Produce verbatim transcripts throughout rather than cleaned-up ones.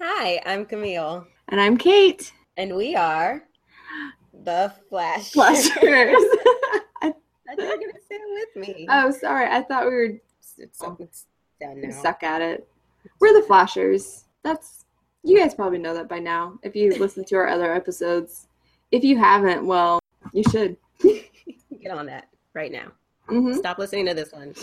Hi, I'm Camille. And I'm Kate. And we are the Flashers. Flashers. I, I thought you were going to say it with me. Oh, sorry. I thought we were it's, it's done now. Stuck at it. We're the Flashers. That's you guys probably know that by now if you listen to our other episodes. If you haven't, well, you should. Get on that right now. Mm-hmm. Stop listening to this one.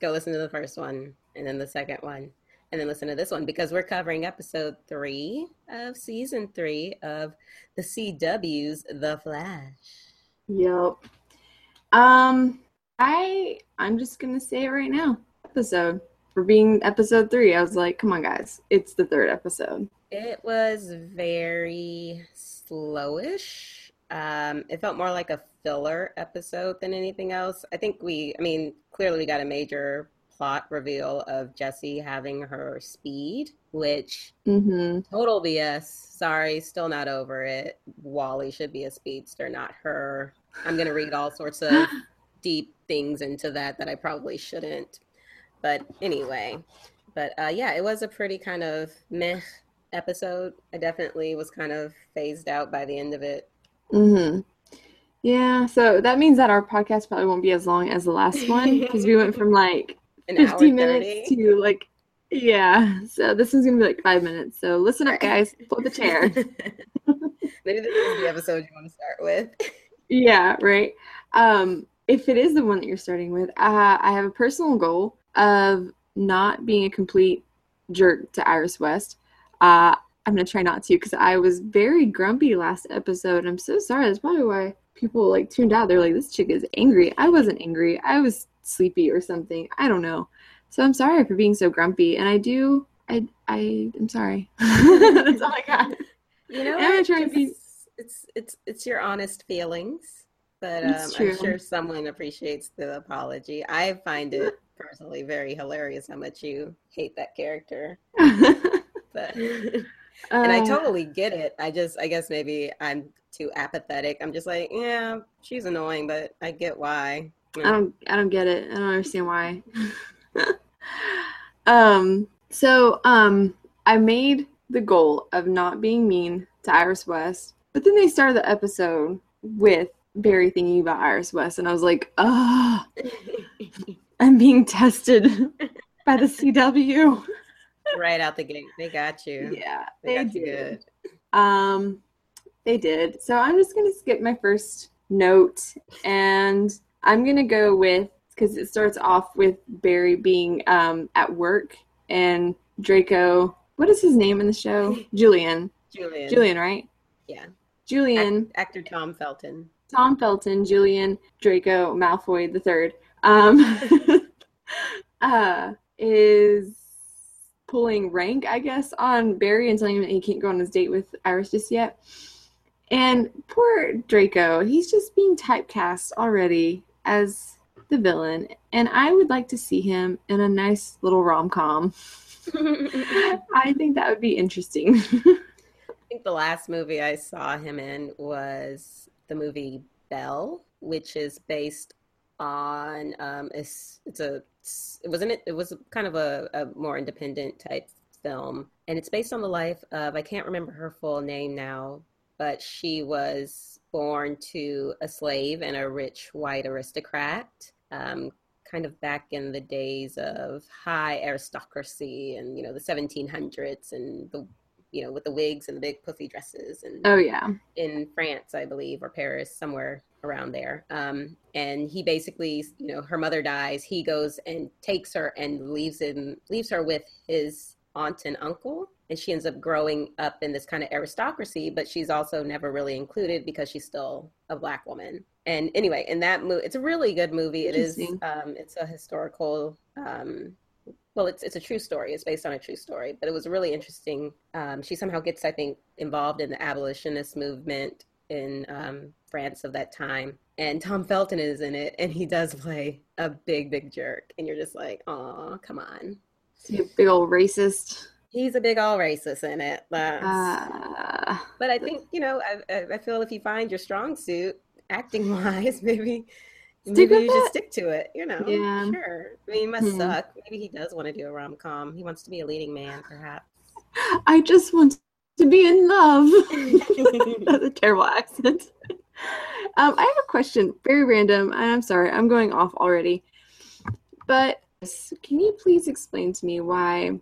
Go listen to the first one and then the second one. And then listen to this one because we're covering episode three of season three of the C W's The Flash. Yep. Um, I I'm just gonna say it right now. Episode for being episode three, I was like, come on, guys, it's the third episode. It was very slowish. Um, it felt more like a filler episode than anything else. I think we, I mean, clearly we got a major plot reveal of Jesse having her speed, which mm-hmm. total B S. Sorry, still not over it. Wally should be a speedster, not her. I'm gonna read all sorts of deep things into that that I probably shouldn't. But anyway, but uh, yeah, it was a pretty kind of meh episode. I definitely was kind of phased out by the end of it. Mm-hmm. Yeah, so that means that our podcast probably won't be as long as the last one because we went from like fifty minutes to like, yeah. So this is going to be like five minutes. So listen up, guys. Pull the chair. Maybe this is the episode you want to start with. Yeah, right. Um, if it is the one that you're starting with, uh, I have a personal goal of not being a complete jerk to Iris West. Uh, I'm going to try not to because I was very grumpy last episode. I'm so sorry. That's probably why people like tuned out. They're like, this chick is angry. I wasn't angry. I was sleepy or something. I don't know. So I'm sorry for being so grumpy. And I do, I, I, I'm sorry. That's all I got. You know, I'm trying to be. It's, it's, it's your honest feelings, but um, I'm sure someone appreciates the apology. I find it personally very hilarious how much you hate that character. But, and I totally get it. I just, I guess maybe I'm too apathetic. I'm just like, yeah, she's annoying, but I get why. I don't I don't get it. I don't understand why. um so um I made the goal of not being mean to Iris West, but then they started the episode with Barry thinking about Iris West and I was like, oh, I'm being tested by the C W. Right out the gate. They got you. Yeah, they, they got did. You good. Um they did. So I'm just gonna skip my first note and I'm going to go with, because it starts off with Barry being um, at work and Draco, what is his name in the show? Julian. Julian. Julian, right? Yeah. Julian. Act- actor Tom Felton. Tom Felton, Julian, Draco Malfoy the third um, uh, is pulling rank, I guess, on Barry and telling him that he can't go on his date with Iris just yet. And poor Draco, he's just being typecast already as the villain, and I would like to see him in a nice little rom-com. I think that would be interesting. I think the last movie I saw him in was the movie Belle, which is based on um it's, it's a it's, it wasn't it it was kind of a, a more independent type film, and it's based on the life of, I can't remember her full name now, but she was born to a slave and a rich white aristocrat, um, kind of back in the days of high aristocracy and, you know, the seventeen hundreds and, the, you know, with the wigs and the big puffy dresses. And oh, yeah. In France, I believe, or Paris, somewhere around there. Um, and he basically, you know, her mother dies. He goes and takes her and leaves him, leaves her with his aunt and uncle. And she ends up growing up in this kind of aristocracy, but she's also never really included because she's still a Black woman. And anyway, in that movie, it's a really good movie. It is, um, it's a historical, um, well, it's it's a true story. It's based on a true story, but it was really interesting. Um, she somehow gets, I think, involved in the abolitionist movement in um, France of that time. And Tom Felton is in it, and he does play a big, big jerk. And you're just like, aw, come on. You big old racist. He's a big all racist in it. Uh, but I think, you know, I, I feel if you find your strong suit, acting wise, maybe maybe you just stick to it, you know. Yeah. Sure. I mean, it must mm-hmm. suck. Maybe he does want to do a rom-com. He wants to be a leading man, perhaps. I just want to be in love. That's a terrible accent. Um, I have a question, very random, and I'm sorry, I'm going off already. But can you please explain to me why,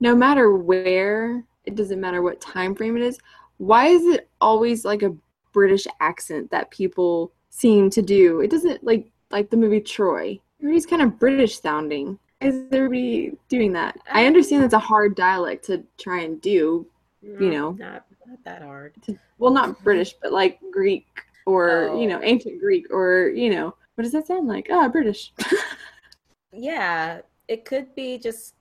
no matter where, it doesn't matter what time frame it is, why is it always like a British accent that people seem to do? It doesn't, like like the movie Troy. Everybody's kind of British sounding. Why is everybody doing that? I understand that's a hard dialect to try and do, no, you know. Not, not that hard. To, well, not British, but like Greek or, oh. you know, ancient Greek or, you know, what does that sound like? Ah, oh, British. Yeah, it could be just,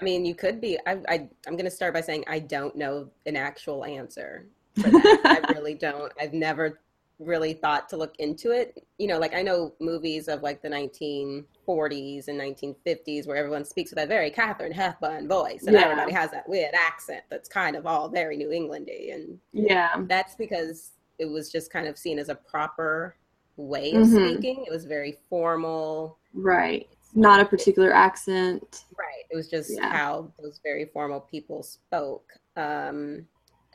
I mean, you could be, I, I, I'm going to start by saying I don't know an actual answer for that. I really don't. I've never really thought to look into it. You know, like I know movies of like the nineteen forties and nineteen fifties where everyone speaks with that very Catherine Hepburn voice and yeah. everybody has that weird accent that's kind of all very New England-y. And yeah, that's because it was just kind of seen as a proper way of mm-hmm. speaking. It was very formal. Right. Not a particular accent. Right. It was just yeah. how those very formal people spoke. Um,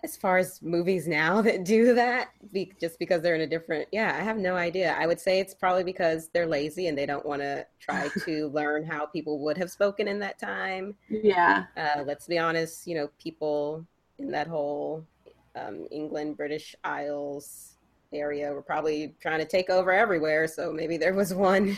as far as movies now that do that, be, just because they're in a different, yeah, I have no idea. I would say it's probably because they're lazy and they don't want to try to learn how people would have spoken in that time. Yeah. Uh, let's be honest, you know, people in that whole um, England, British Isles area were probably trying to take over everywhere. So maybe there was one...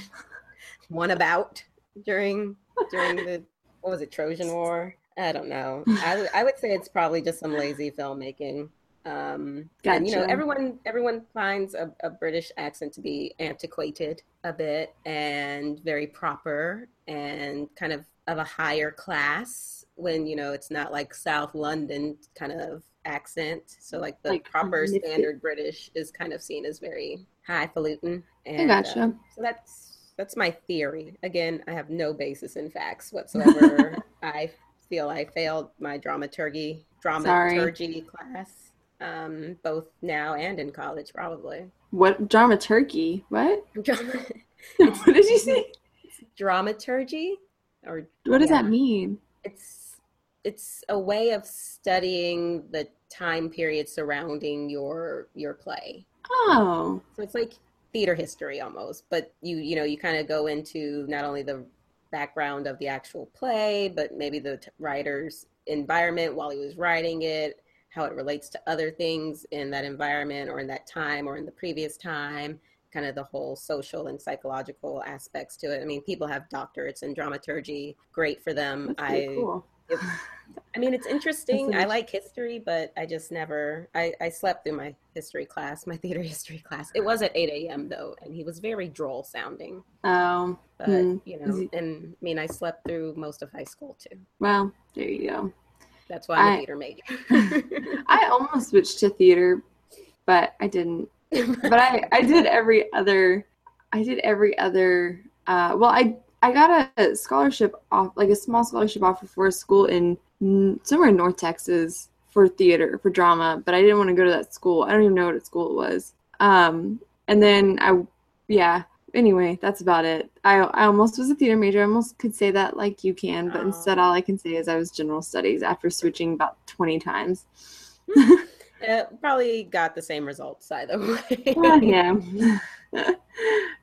one about during during the, what was it, Trojan War? I don't know. I, w- I would say it's probably just some lazy filmmaking. Um, gotcha. And, you know, everyone everyone finds a, a British accent to be antiquated a bit and very proper and kind of of a higher class when, you know, it's not like South London kind of accent. So, like, the like, proper standard British is kind of seen as very highfalutin. And, I gotcha. Uh, so that's... That's my theory. Again, I have no basis in facts whatsoever. I feel I failed my dramaturgy, dramaturgy Sorry. class, um, both now and in college, probably. What? Dramaturgy? What? Drama- what did you say? Dramaturgy? Or What does yeah. that mean? It's it's a way of studying the time period surrounding your your play. Oh. So it's like... theater history almost, but you you know you kind of go into not only the background of the actual play, but maybe the t- writer's environment while he was writing it, how it relates to other things in that environment or in that time or in the previous time, kind of the whole social and psychological aspects to it. I mean, people have doctorates in dramaturgy, great for them. I cool. it, I mean, it's interesting. I like history, but I just never, I, I slept through my history class, my theater history class. It was at eight a.m. though, and he was very droll sounding. Oh. But, hmm. you know, and I mean, I slept through most of high school too. Well, there you go. That's why I'm I, a theater major. I almost switched to theater, but I didn't. But I, I did every other, I did every other, uh, well, I, I got a scholarship off, like a small scholarship offer for a school in somewhere in North Texas for theater, for drama, but I didn't want to go to that school. I don't even know what school it was. Um, and then I, yeah, anyway, that's about it. I, I almost was a theater major. I almost could say that like you can, but instead all I can say is I was general studies after switching about twenty times. Uh, probably got the same results either way. Well, yeah.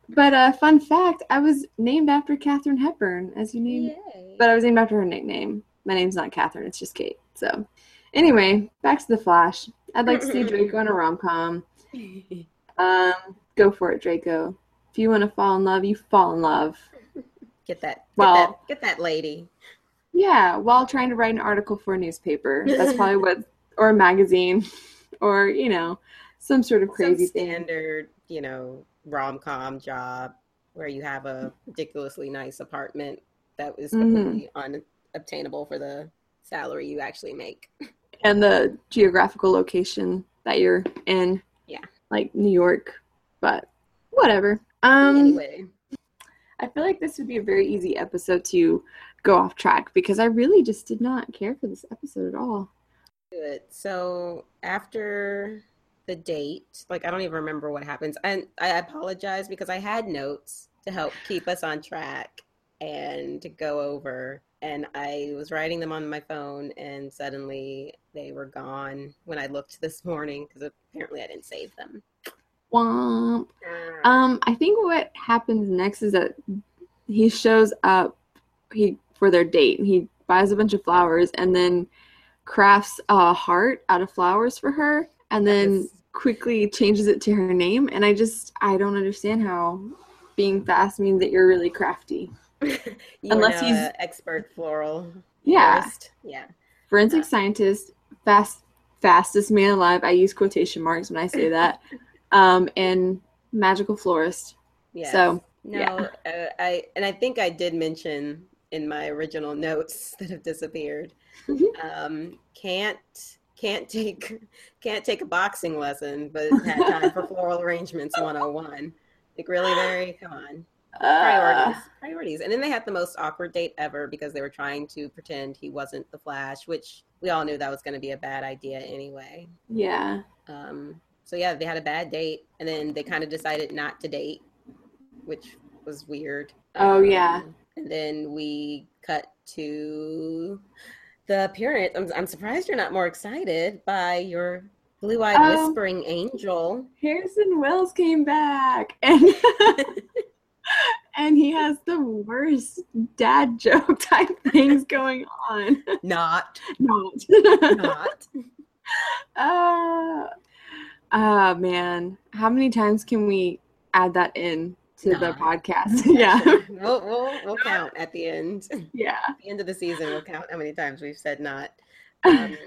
But uh, fun fact, I was named after Catherine Hepburn, as you named. Yay. But I was named after her nickname. My name's not Catherine, it's just Kate. So anyway, back to The Flash. I'd like to see Draco in a rom-com. Um, go for it, Draco. If you want to fall in love, you fall in love. Get that. Well, get that, get that lady. Yeah, while trying to write an article for a newspaper. That's probably what, or a magazine, or, you know, some sort of crazy some standard, thing. You know, rom-com job where you have a ridiculously nice apartment that was completely mm-hmm. on. obtainable for the salary you actually make and the geographical location that you're in, yeah, like New York, but whatever. Um anyway, I feel like this would be a very easy episode to go off track because I really just did not care for this episode at all. Good. So after the date, like I don't even remember what happens, and I apologize because I had notes to help keep us on track and to go over and I was writing them on my phone, and suddenly they were gone when I looked this morning, because apparently I didn't save them. Womp. Um, I think what happens next is that he shows up he for their date. He buys a bunch of flowers and then crafts a heart out of flowers for her, and then yes. quickly changes it to her name. And I just, I don't understand how being fast means that you're really crafty. you Unless he's an expert floral. Yeah. Florist. Yeah. Forensic uh, scientist, fast, fastest man alive. I use quotation marks when I say that. Um, and magical florist. Yes. So, no, yeah. uh, I and I think I did mention in my original notes that have disappeared. um, can't can't take can't take a boxing lesson, but had time for floral arrangements one oh one. Like, really, Barry? Come on. Priorities. Uh, Priorities. And then they had the most awkward date ever, because they were trying to pretend he wasn't the Flash, which we all knew that was going to be a bad idea anyway. Yeah. Um. So, yeah, they had a bad date, and then they kind of decided not to date, which was weird. Oh, um, yeah. And then we cut to the appearance. I'm, I'm surprised you're not more excited by your blue-eyed oh, whispering angel. Harrison Wells came back, and and he has the worst dad joke type things going on. Not. Not. Not. Uh... Ah, uh, man. How many times can we add that in to nah. the podcast? yeah. We'll, we'll, we'll count at the end. Yeah. At the end of the season, we'll count how many times we've said not. Um,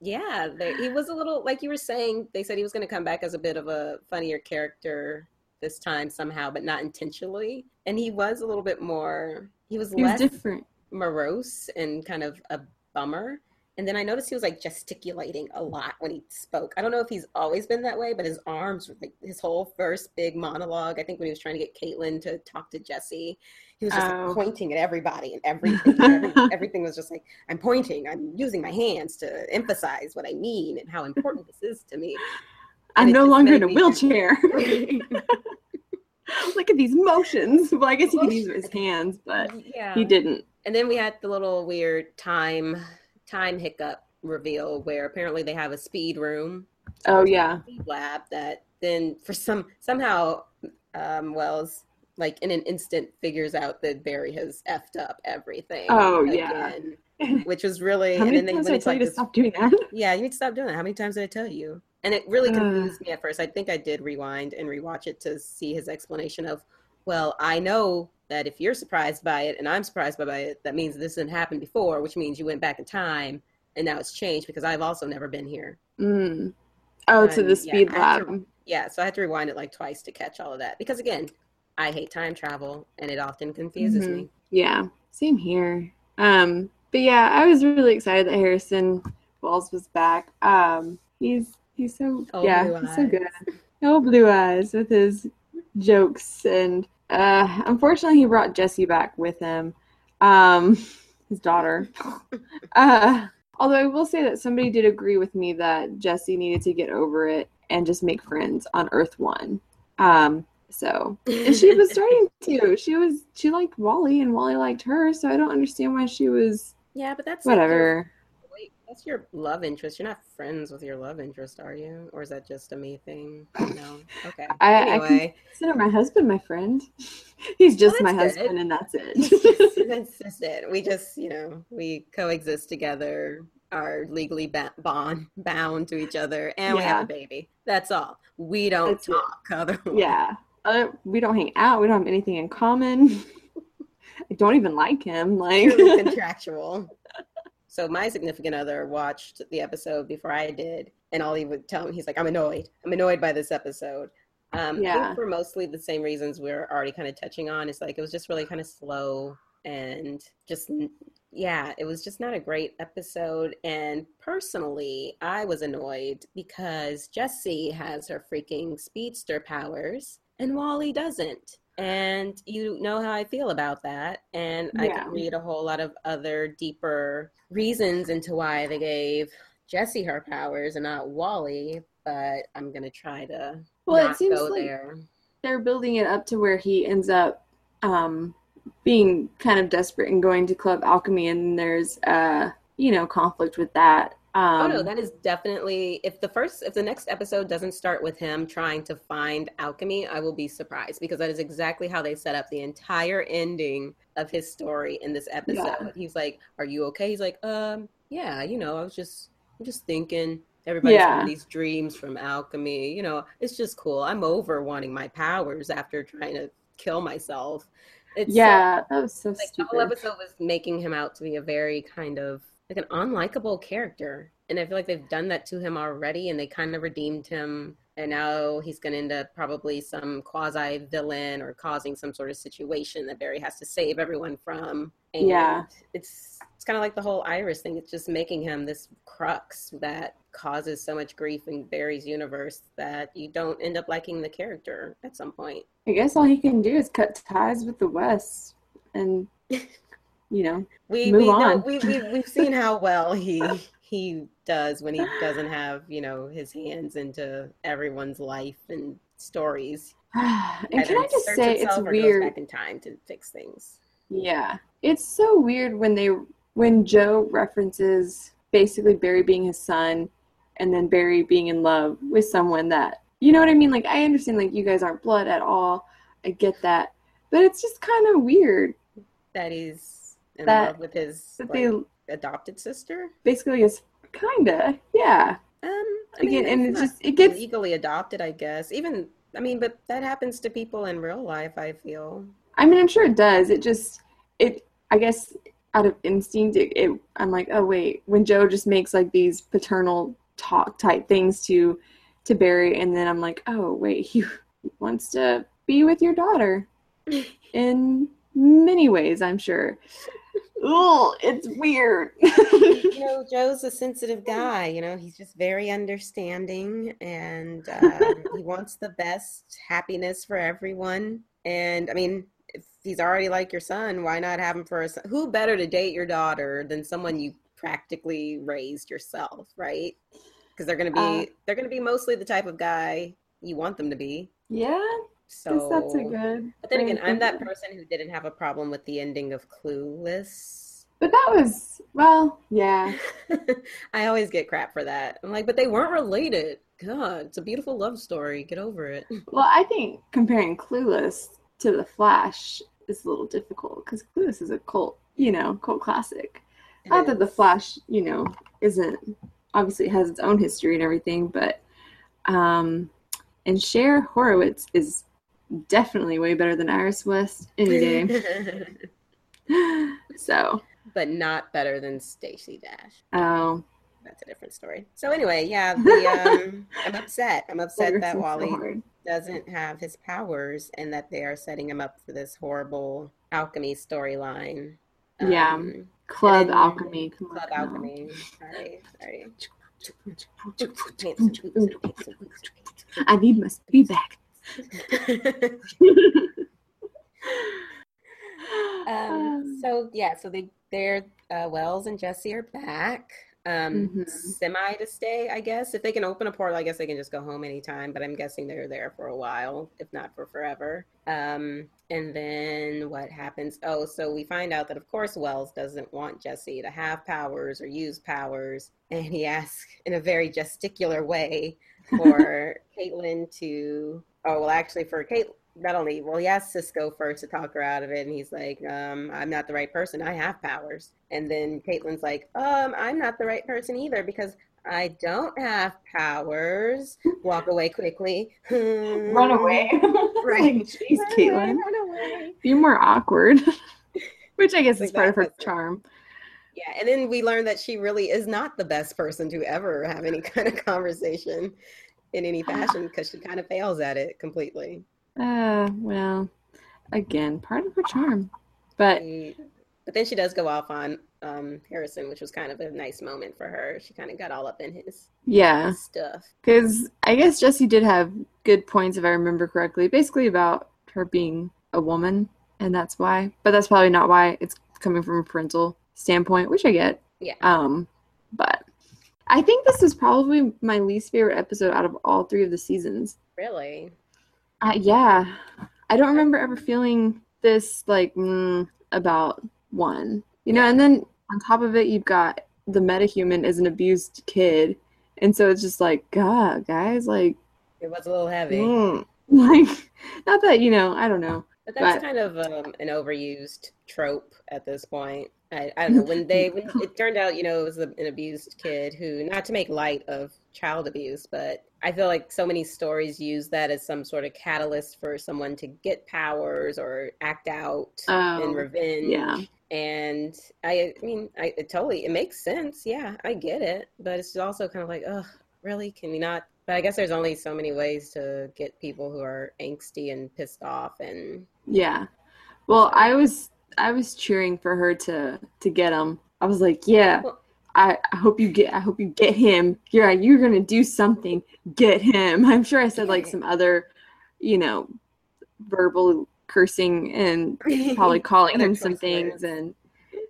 yeah. They, he was a little, like you were saying, they said he was going to come back as a bit of a funnier character this time somehow, but not intentionally. And he was a little bit more, he was he less was different. morose and kind of a bummer. And then I noticed he was, like, gesticulating a lot when he spoke. I don't know if he's always been that way, but his arms, were, like, his whole first big monologue, I think when he was trying to get Caitlin to talk to Jesse, he was just oh. like, pointing at everybody and everything. Every, everything was just like, I'm pointing. I'm using my hands to emphasize what I mean and how important this is to me. And I'm no longer in a wheelchair. Look at these motions. Well, I guess he could use his hands, but yeah. he didn't. And then we had the little weird time... time hiccup reveal where apparently they have a speed room. Oh yeah. Lab that then for some somehow um, Wells like in an instant figures out that Barry has effed up everything. Oh again, yeah. Which was really how many and then times they, I tell like you to this, stop doing that? Yeah, you need to stop doing that. How many times did I tell you? And it really confused uh, me at first. I think I did rewind and rewatch it to see his explanation of, well, I know that if you're surprised by it and I'm surprised by it, that means this didn't happen before, which means you went back in time and now it's changed because I've also never been here. Mm. Oh, and to the speed yeah, lab. To, yeah, so I had to rewind it like twice to catch all of that. Because again, I hate time travel and it often confuses mm-hmm. me. Yeah, same here. Um, but yeah, I was really excited that Harrison Wells was back. Um, he's he's so, oh, yeah, he's so good. Oh, blue eyes with his jokes and... Uh, unfortunately, he brought Jesse back with him, um, his daughter. uh, although I will say that somebody did agree with me that Jesse needed to get over it and just make friends on Earth one. Um, so and she was starting to. She was she liked Wally and Wally liked her, so I don't understand why she was. Yeah, but that's whatever. Like your, wait, that's your love interest. You're not friends with your love interest, are you? Or is that just a me thing? No. Okay. I, anyway. I consider my husband my friend. He's just well, my husband, good. And that's it. That's just it. We just, you know, we coexist together, are legally ba- bond bound to each other, and yeah. we have a baby. That's all. We don't that's talk it. Otherwise. Yeah. Uh, we don't hang out. We don't have anything in common. I don't even like him. Like it's contractual. So my significant other watched the episode before I did, and all he would tell me, he's like, I'm annoyed. I'm annoyed by this episode. Um, yeah. I think for mostly the same reasons we're already kind of touching on. It's like, it was just really kind of slow and just, yeah, it was just not a great episode. And personally, I was annoyed because Jesse has her freaking speedster powers and Wally doesn't. And you know how I feel about that. And yeah. I could read a whole lot of other deeper reasons into why they gave Jesse her powers and not Wally, but I'm going to try to well, not it seems go like there. They're building it up to where he ends up um, being kind of desperate and going to Club Alchemy, and there's uh you know conflict with that. Um, oh no, that is definitely, if the first, if the next episode doesn't start with him trying to find alchemy, I will be surprised, because that is exactly how they set up the entire ending of his story in this episode. Yeah. He's like, "Are you okay?" He's like, "Um, yeah, you know, I was just, I'm just thinking everybody's yeah. having these dreams from alchemy. You know, it's just cool. I'm over wanting my powers after trying to kill myself." It's yeah, so, that was so like, stupid. The whole episode was making him out to be a very kind of like an unlikable character, and I feel like they've done that to him already, and they kind of redeemed him, and now he's going to end up probably some quasi-villain or causing some sort of situation that Barry has to save everyone from. And yeah, it's it's kind of like the whole Iris thing. It's just making him this crux that causes so much grief in Barry's universe that you don't end up liking the character at some point. I guess all he can do is cut ties with the West and you know, we move we, on. No, we, we we've seen how well he he does when he doesn't have, you know, his hands into everyone's life and stories. And can I just say, it's weird. Goes back in time to fix things. Yeah, it's so weird when they when Joe references basically Barry being his son, and then Barry being in love with someone that, you know what I mean? Like, I understand, like, you guys aren't blood at all. I get that, but it's just kind of weird that he's in that, love with his like, they, adopted sister? Basically, it's kinda, yeah. Um, I mean, Again, and it just it gets legally adopted, I guess. Even, I mean, but that happens to people in real life, I feel. I mean, I'm sure it does. It just, it, I guess, out of instinct, it, it I'm like, oh wait, when Joe just makes like these paternal talk type things to, to Barry, and then I'm like, oh wait, he wants to be with your daughter, in many ways, I'm sure. Oh, it's weird. You know, Joe's a sensitive guy. You know, he's just very understanding, and uh, he wants the best happiness for everyone. And I mean, if he's already like your son, why not have him for a son? Who better to date your daughter than someone you practically raised yourself, right? Because they're gonna be uh, they're gonna be mostly the type of guy you want them to be. Yeah. So that's a good. But then again, I'm that person who didn't have a problem with the ending of Clueless. But that was, well, yeah. I always get crap for that. I'm like, but they weren't related. God, it's a beautiful love story. Get over it. Well, I think comparing Clueless to The Flash is a little difficult, because Clueless is a cult, you know, cult classic. Not that The Flash, you know, isn't, obviously has its own history and everything, but um, and Cher Horowitz is definitely way better than Iris West any day. So, but not better than Stacey Dash. Oh, that's a different story. So anyway, yeah, the, um, I'm upset. I'm upset that Wally so doesn't have his powers, and that they are setting him up for this horrible alchemy storyline. Um, yeah, Club then, Alchemy. Club on, Alchemy. Sorry, sorry. I need my speed back. um, so yeah, so they they're uh, Wells and Jesse are back, um, mm-hmm. semi to stay, I guess. If they can open a portal, I guess they can just go home anytime. But I'm guessing they're there for a while, if not for forever. Um, and then what happens? Oh, so we find out that of course Wells doesn't want Jesse to have powers or use powers, and he asks in a very gesticular way for Caitlin to. Oh, well, actually, for Kate, not only, well, he asked Cisco first to talk her out of it, and he's like, um, I'm not the right person. I have powers. And then Caitlin's like, um, I'm not the right person either, because I don't have powers. Walk away quickly. Run away. Right. Jeez, Caitlin. Run away. Be more awkward, which I guess like is part of her charm. Yeah, and then we learn that she really is not the best person to ever have any kind of conversation in any fashion, because she kind of fails at it completely. Uh, well, again, part of her charm. But but then she does go off on um, Harrison, which was kind of a nice moment for her. She kind of got all up in his yeah stuff. Because I guess Jesse did have good points, if I remember correctly, basically about her being a woman, and that's why. But that's probably not why. It's coming from a parental standpoint, which I get. Yeah. Um, but I think this is probably my least favorite episode out of all three of the seasons. Really? Uh, yeah. I don't remember ever feeling this like mm, about one, you know, and then on top of it, you've got the metahuman is an abused kid. And so it's just like, God, guys, like. It was a little heavy. Mm, like, not that, you know, I don't know. But that's but, kind of um, an overused trope at this point. I, I don't know. When they, when it turned out, you know, it was a, an abused kid who, not to make light of child abuse, but I feel like so many stories use that as some sort of catalyst for someone to get powers or act out um, in revenge. Yeah. And I, I mean, I it totally, it makes sense. Yeah, I get it. But it's also kind of like, oh, really? Can you not? But I guess there's only so many ways to get people who are angsty and pissed off. And yeah. Well, I was I was cheering for her to, to get him. I was like, yeah, well, I, I hope you get I hope you get him. Yeah, you're going to do something. Get him. I'm sure I said like some other, you know, verbal cursing and probably calling him some things. And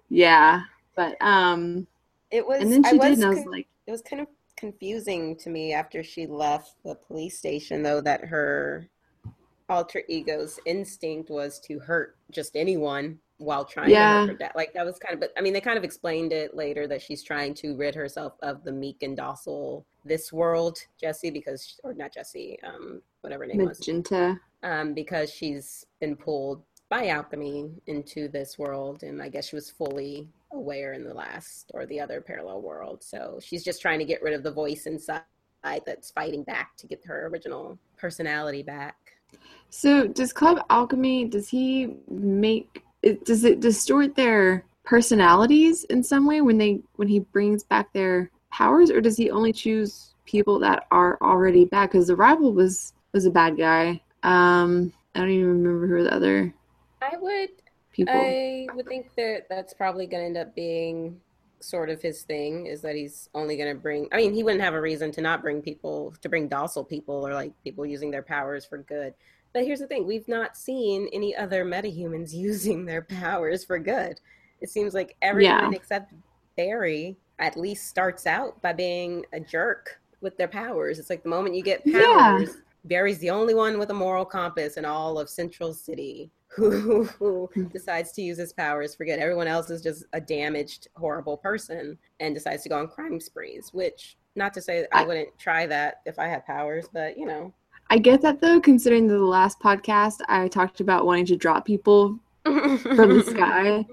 yeah, but um, it was. And then she I did, was and I was con- like, it was kind of confusing to me after she left the police station, though, that her alter ego's instinct was to hurt just anyone while trying yeah. to hurt her dad. Like that was kind of, but I mean, they kind of explained it later that she's trying to rid herself of the meek and docile this world Jesse, because she, or not Jesse, um, whatever her name Magenta. was, um, because she's been pulled by alchemy into this world, and I guess she was fully aware in the last or the other parallel world. So she's just trying to get rid of the voice inside that's fighting back to get her original personality back. So does Club Alchemy, does he make, does it distort their personalities in some way when they, when he brings back their powers, or does he only choose people that are already back? Because the rival was, was a bad guy. Um, I don't even remember who the other I would, people. I would think that that's probably going to end up being sort of his thing, is that he's only going to bring, I mean, he wouldn't have a reason to not bring people, to bring docile people or like people using their powers for good. But here's the thing, we've not seen any other metahumans using their powers for good. It seems like everyone yeah. except Barry at least starts out by being a jerk with their powers. It's like the moment you get powers, yeah. Barry's the only one with a moral compass in all of Central City who, who decides to use his powers for good. Everyone else is just a damaged, horrible person and decides to go on crime sprees, which, not to say I, I wouldn't try that if I had powers, but, you know. I get that, though, considering the last podcast I talked about wanting to drop people from the sky.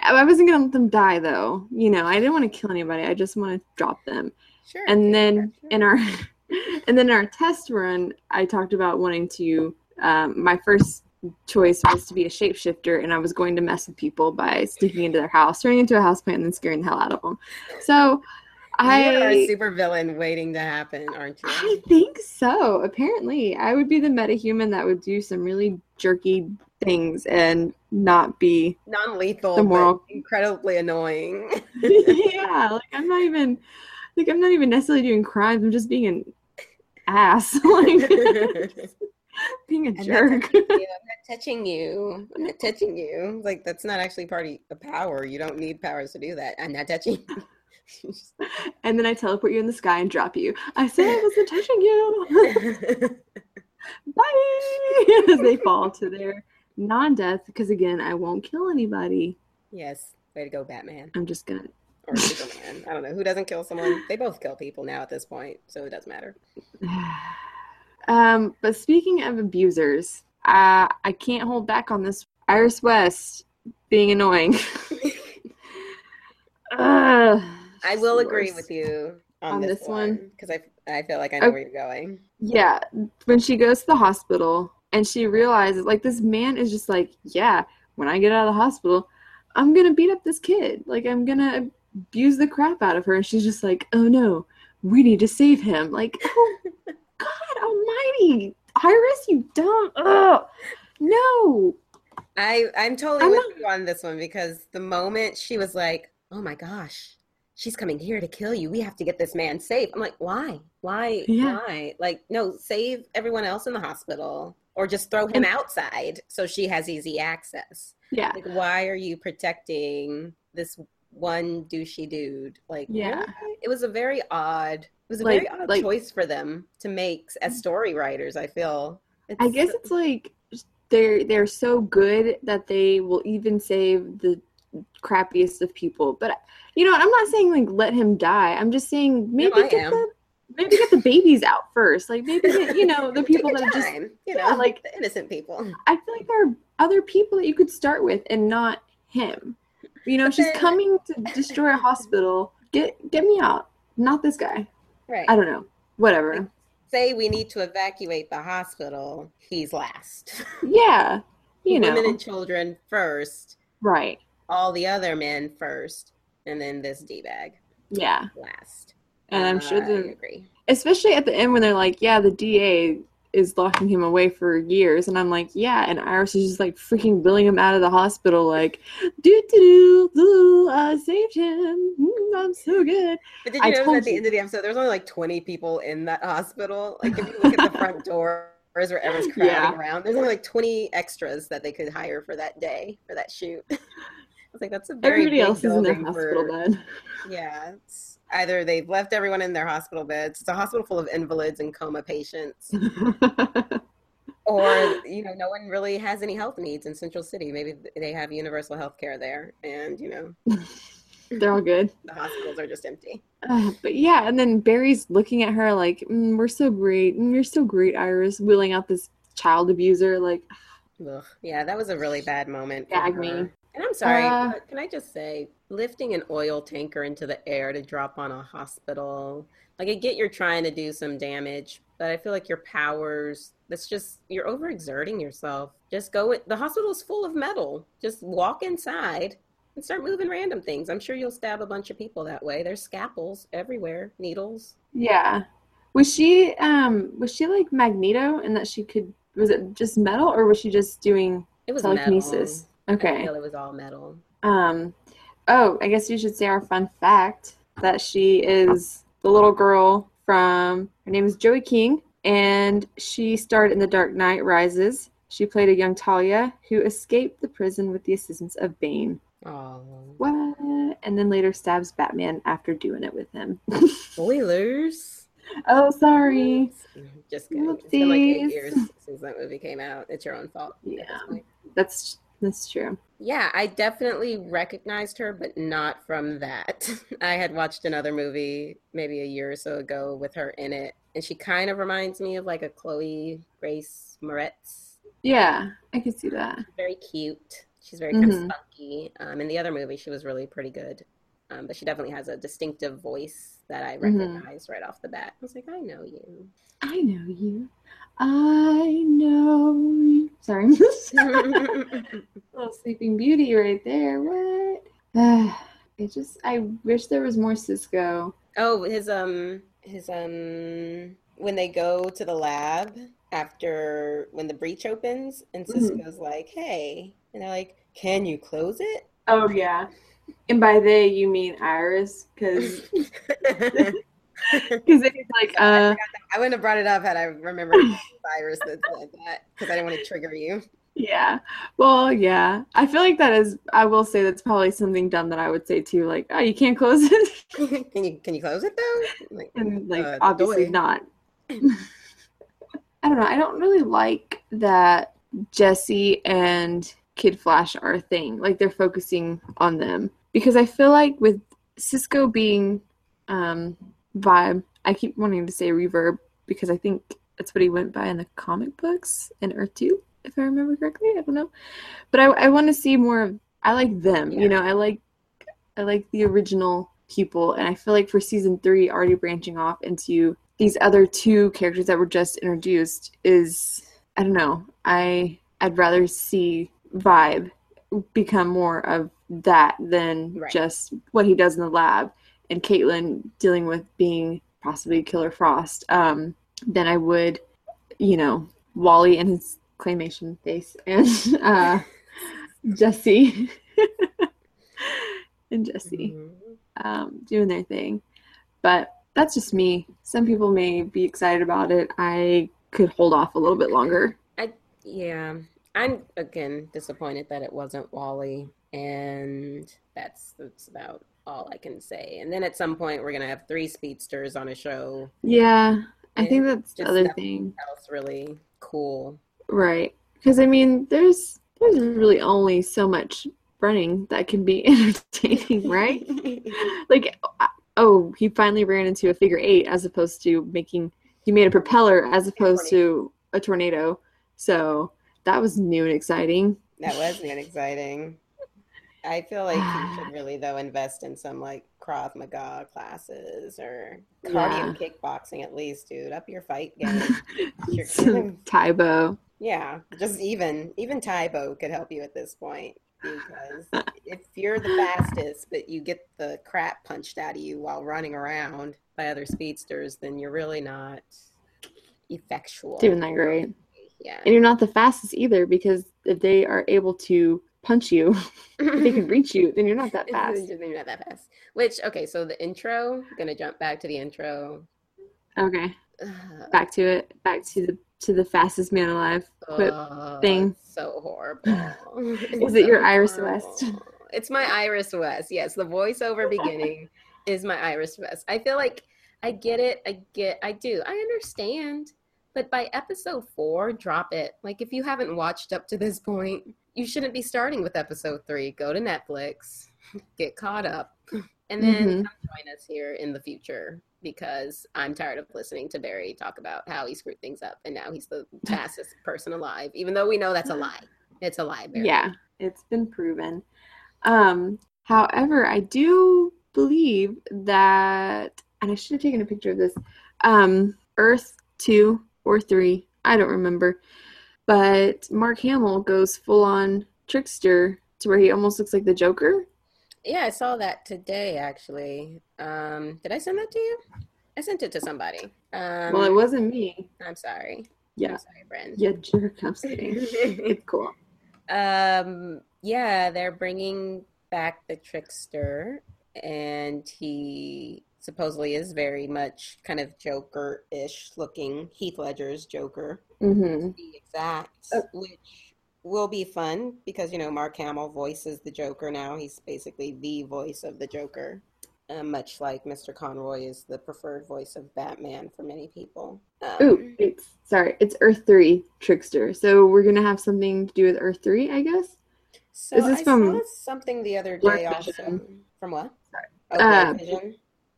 I wasn't going to let them die, though. You know, I didn't want to kill anybody. I just want to drop them. Sure. And then yeah, sure. in our and then in our test run, I talked about wanting to um, – my first choice was to be a shapeshifter, and I was going to mess with people by sneaking into their house, turning into a houseplant, and then scaring the hell out of them. So – I, you are a supervillain waiting to happen, aren't you? I think so. Apparently, I would be the metahuman that would do some really jerky things and not be non-lethal, the moral... but incredibly annoying. Yeah, like I'm not even, like I'm not even necessarily doing crimes. I'm just being an ass, like being a I'm jerk. Not I'm not touching you. I'm not touching you. Like that's not actually part of a power. You don't need powers to do that. I'm not touching you. And then I teleport you in the sky and drop you. I said I wasn't touching you. Bye! As they fall to their non-death, because again, I won't kill anybody. Yes. Way to go, Batman. I'm just gonna... Or Superman. I don't know. Who doesn't kill someone? They both kill people now at this point, so it doesn't matter. Um, but speaking of abusers, uh, I can't hold back on this. Iris West being annoying. Uh, I will agree with you on, on this, this one, because I, I feel like I know okay. where you're going. Yeah, when she goes to the hospital and she realizes, like, this man is just like, yeah, when I get out of the hospital, I'm going to beat up this kid. Like, I'm going to abuse the crap out of her. And she's just like, oh, no, we need to save him. Like, oh, God almighty, Iris, you dumb. Ugh. No. I, I'm totally I'm with not- you on this one, because the moment she was like, oh my gosh, she's coming here to kill you. We have to get this man safe. I'm like, why? Why? Yeah. Why? Like, no, save everyone else in the hospital or just throw him and, outside so she has easy access. Yeah. Like, why are you protecting this one douchey dude? Like, yeah. Really? It was a very odd, it was a like, very odd like, choice for them to make as story writers, I feel. It's, I guess it's like they're they're so good that they will even save the crappiest of people. But you know what? I'm not saying like let him die. I'm just saying maybe no, get the, maybe get the babies out first. Like maybe get, you know, the people that are just you know yeah, like the innocent people. I feel like there are other people that you could start with and not him. You know, but she's then... coming to destroy a hospital. Get get me out. Not this guy. Right. I don't know. Whatever. Say we need to evacuate the hospital. He's last. Yeah. You know. Women and children first. Right. All the other men first, and then this D-bag. Yeah. Last. And uh, I'm sure they agree. Especially at the end when they're like, yeah, the D A is locking him away for years. And I'm like, yeah. And Iris is just like freaking billing him out of the hospital. Like, do do do, I saved him. Mm, I'm so good. But did you I notice at the you. end of the episode, there's only like twenty people in that hospital. Like if you look at the front doors where everyone's crowding yeah. around, there's only like twenty extras that they could hire for that day, for that shoot. I was like, that's a very everybody else is in their hospital for, bed. Yeah. It's either they've left everyone in their hospital beds. It's a hospital full of invalids and coma patients. Or, you know, no one really has any health needs in Central City. Maybe they have universal health care there. And, you know. They're all good. The hospitals are just empty. Uh, but yeah, and then Barry's looking at her like, mm, we're so great. Mm, you're so great, Iris. Wheeling out this child abuser. Like, ugh. Yeah, that was a really bad moment. Gag me. And I'm sorry, uh, can I just say, lifting an oil tanker into the air to drop on a hospital, like I get you're trying to do some damage, but I feel like your powers, that's just, you're overexerting yourself. Just go with, the hospital's full of metal. Just walk inside and start moving random things. I'm sure you'll stab a bunch of people that way. There's scalpels everywhere, needles. Yeah. Was she, um, was she like Magneto in that she could, was it just metal or was she just doing it was telekinesis? Metal. Okay. I feel it was all metal. Um, oh, I guess you should say our fun fact that she is the little girl from, her name is Joey King, and she starred in The Dark Knight Rises. She played a young Talia who escaped the prison with the assistance of Bane. Oh. What? And then later stabs Batman after doing it with him. Spoilers. Oh, sorry. Just kidding. Whoopsies. It's been like eight years since that movie came out. It's your own fault. Yeah. That's... That's true. Yeah, I definitely recognized her, but not from that. I had watched another movie maybe a year or so ago with her in it, and she kind of reminds me of like a Chloe Grace Moretz. Yeah, I could see that. She's very cute. She's very mm-hmm. kind of spunky. Um, in the other movie, she was really pretty good, um, but she definitely has a distinctive voice that I recognized mm-hmm. right off the bat. I was like, I know you. I know you. I know you. Sorry. Little Sleeping Beauty right there. What? Uh, it just, I wish there was more Cisco. Oh, his, um, his, um, when they go to the lab after, when the breach opens and Cisco's mm-hmm. like, hey, and they're like, can you close it? Oh, yeah. And by they, you mean Iris, because... Because it's like, uh, I, I wouldn't have brought it up had I remembered Iris that said that, because I didn't want to trigger you. Yeah. Well, yeah. I feel like that is, I will say that's probably something dumb that I would say too, like, oh, you can't close it. can you Can you close it though? Like, and like, uh, obviously not. I don't know. I don't really like that Jesse and Kid Flash are a thing. Like, they're focusing on them. Because I feel like with Cisco being, um, Vibe. I keep wanting to say Reverb because I think that's what he went by in the comic books in Earth two, if I remember correctly. I don't know. But I, I want to see more of, I like them, yeah. you know, I like I like the original people, and I feel like for season three, already branching off into these other two characters that were just introduced is, I don't know, I, I'd rather see Vibe become more of that than right. just what he does in the lab. And Caitlin dealing with being possibly Killer Frost, um, then I would, you know, Wally and his claymation face, and uh, Jesse and Jesse mm-hmm. um, doing their thing. But that's just me. Some people may be excited about it. I could hold off a little bit longer. I yeah, I'm again disappointed that it wasn't Wally, and that's that's about. all I can say. And then at some point we're gonna have three speedsters on a show. Yeah, I think that's the other thing else really cool. Right. Because, I mean, there's there's really only so much running that can be entertaining, right? Like, oh, he finally ran into a figure eight as opposed to making – he made a propeller as opposed to a tornado. So that was new and exciting. That was new and exciting. I feel like you should really, though, invest in some, like, Krav Maga classes or cardio yeah. kickboxing at least, dude. Up your fight game. You're killing... Taibo. Yeah, just even, even Taibo could help you at this point. Because if you're the fastest, but you get the crap punched out of you while running around by other speedsters, then you're really not effectual. Doing that great. Yeah. And you're not the fastest either, because if they are able to punch you, if they can reach you, then you're not that fast. Then you're not that fast. Which, okay, so the intro, gonna jump back to the intro. Okay. Back to it. Back to the to the fastest man alive quip uh, thing. So horrible. Is it so your Iris horrible. West? It's my Iris West. Yes, the voiceover beginning is my Iris West. I feel like I get it. I get. I do. I understand. But by episode four, drop it. Like, if you haven't watched up to this point, you shouldn't be starting with episode three. Go to Netflix, get caught up, and then mm-hmm. come join us here in the future, because I'm tired of listening to Barry talk about how he screwed things up and now he's the fastest person alive, even though we know that's a lie. It's a lie, Barry. Yeah, it's been proven. Um, however, I do believe that, and I should have taken a picture of this, um, Earth two or three, I don't remember, but Mark Hamill goes full-on trickster to where he almost looks like the Joker. Yeah, I saw that today, actually. Um, did I send that to you? I sent it to somebody. Um, well, it wasn't me. I'm sorry. Yeah. I'm sorry, Bryn. Yeah, jerk. I'm kidding. It's cool. Um, yeah, they're bringing back the trickster, and he supposedly is very much kind of Joker-ish looking. Heath Ledger's Joker, mm-hmm. to be exact, oh. which... will be fun because, you know, Mark Hamill voices the Joker now. He's basically the voice of the Joker, uh, much like Mister Conroy is the preferred voice of Batman for many people. Um, Ooh, it's, sorry, it's Earth three Trickster. So we're going to have something to do with Earth three, I guess? So is this I from saw something the other day Blurred also. Vision. From what? Sorry. Oh, uh, Vision?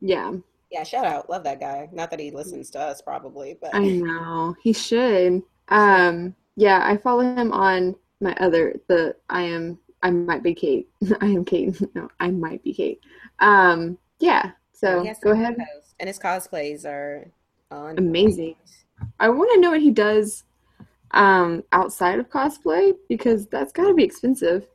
Yeah. Yeah, shout out. Love that guy. Not that he listens to us, probably. But I know. He should. Um... Yeah, I follow him on my other, the I am, I might be Kate. I am Kate. No, I might be Kate. Um, yeah, so well, go ahead. Clothes. And his cosplays are on amazing. Point. I want to know what he does um, outside of cosplay, because that's got to be expensive.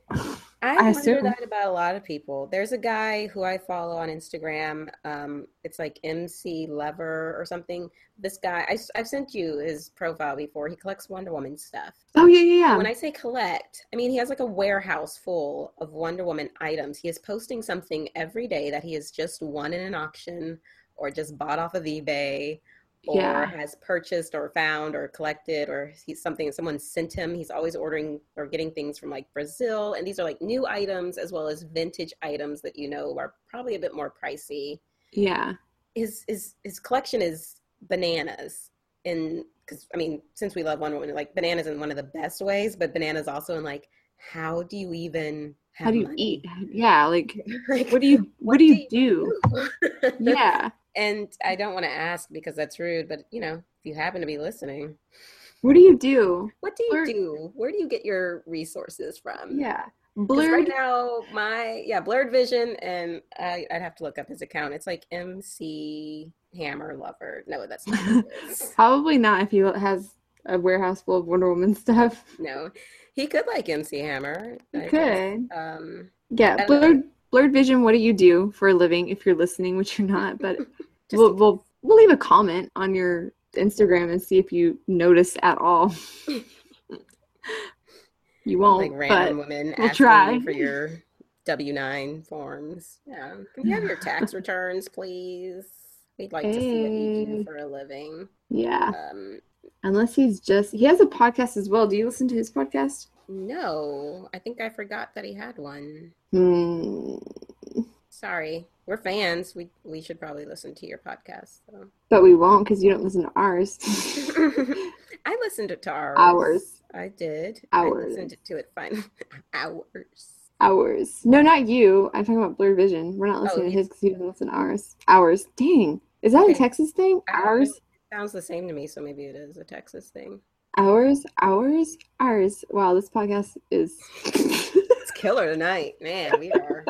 I, I wonder assume. that about a lot of people. There's a guy who I follow on Instagram. Um, it's like M C Lover or something. This guy, I, I've sent you his profile before. He collects Wonder Woman stuff. Oh, yeah, yeah, yeah. When I say collect, I mean, he has like a warehouse full of Wonder Woman items. He is posting something every day that he has just won in an auction or just bought off of eBay or yeah. has purchased or found or collected, or he's something someone sent him. He's always ordering or getting things from like Brazil, and these are like new items as well as vintage items that, you know, are probably a bit more pricey. Yeah. His his his collection is bananas, and because I mean, since we love Wonder Woman, like bananas in one of the best ways, but bananas also in like, how do you even have How do you money? eat? Yeah, like, like what do you what, what do you do? do? Yeah. And I don't want to ask because that's rude, but, you know, if you happen to be listening. What do you do? What do you Blurred. do? Where do you get your resources from? Yeah. Blurred. Right now, my, yeah, Blurred Vision, and I, I'd have to look up his account. It's like M C Hammer Lover. No, that's not what it is. Probably not if he has a warehouse full of Wonder Woman stuff. No. He could like M C Hammer. He I could. Guess. Um, yeah, Blurred. Know. Blurred Vision, what do you do for a living if you're listening, which you're not, but we'll, we'll we'll leave a comment on your Instagram and see if you notice at all. You won't, like random but women we'll try. You for your W nine forms. Yeah. Can you have your tax returns, please? We'd like hey. to see what you do for a living. Yeah. Um, Unless he's just, he has a podcast as well. Do you listen to his podcast? No, I think I forgot that he had one. Hmm. sorry, we're fans. We we should probably listen to your podcast. So. But we won't, because you don't listen to ours. I listened to ours. Ours. I did. Ours. I listened to it fine. Ours. Ours. No, not you. I'm talking about Blurred Vision. We're not listening oh, to his because he doesn't listen to ours. Ours. Dang. Is that okay. A Texas thing? Ours? It sounds the same to me, so maybe it is a Texas thing. Ours, ours, ours. Wow, this podcast is... It's killer tonight. Man, we are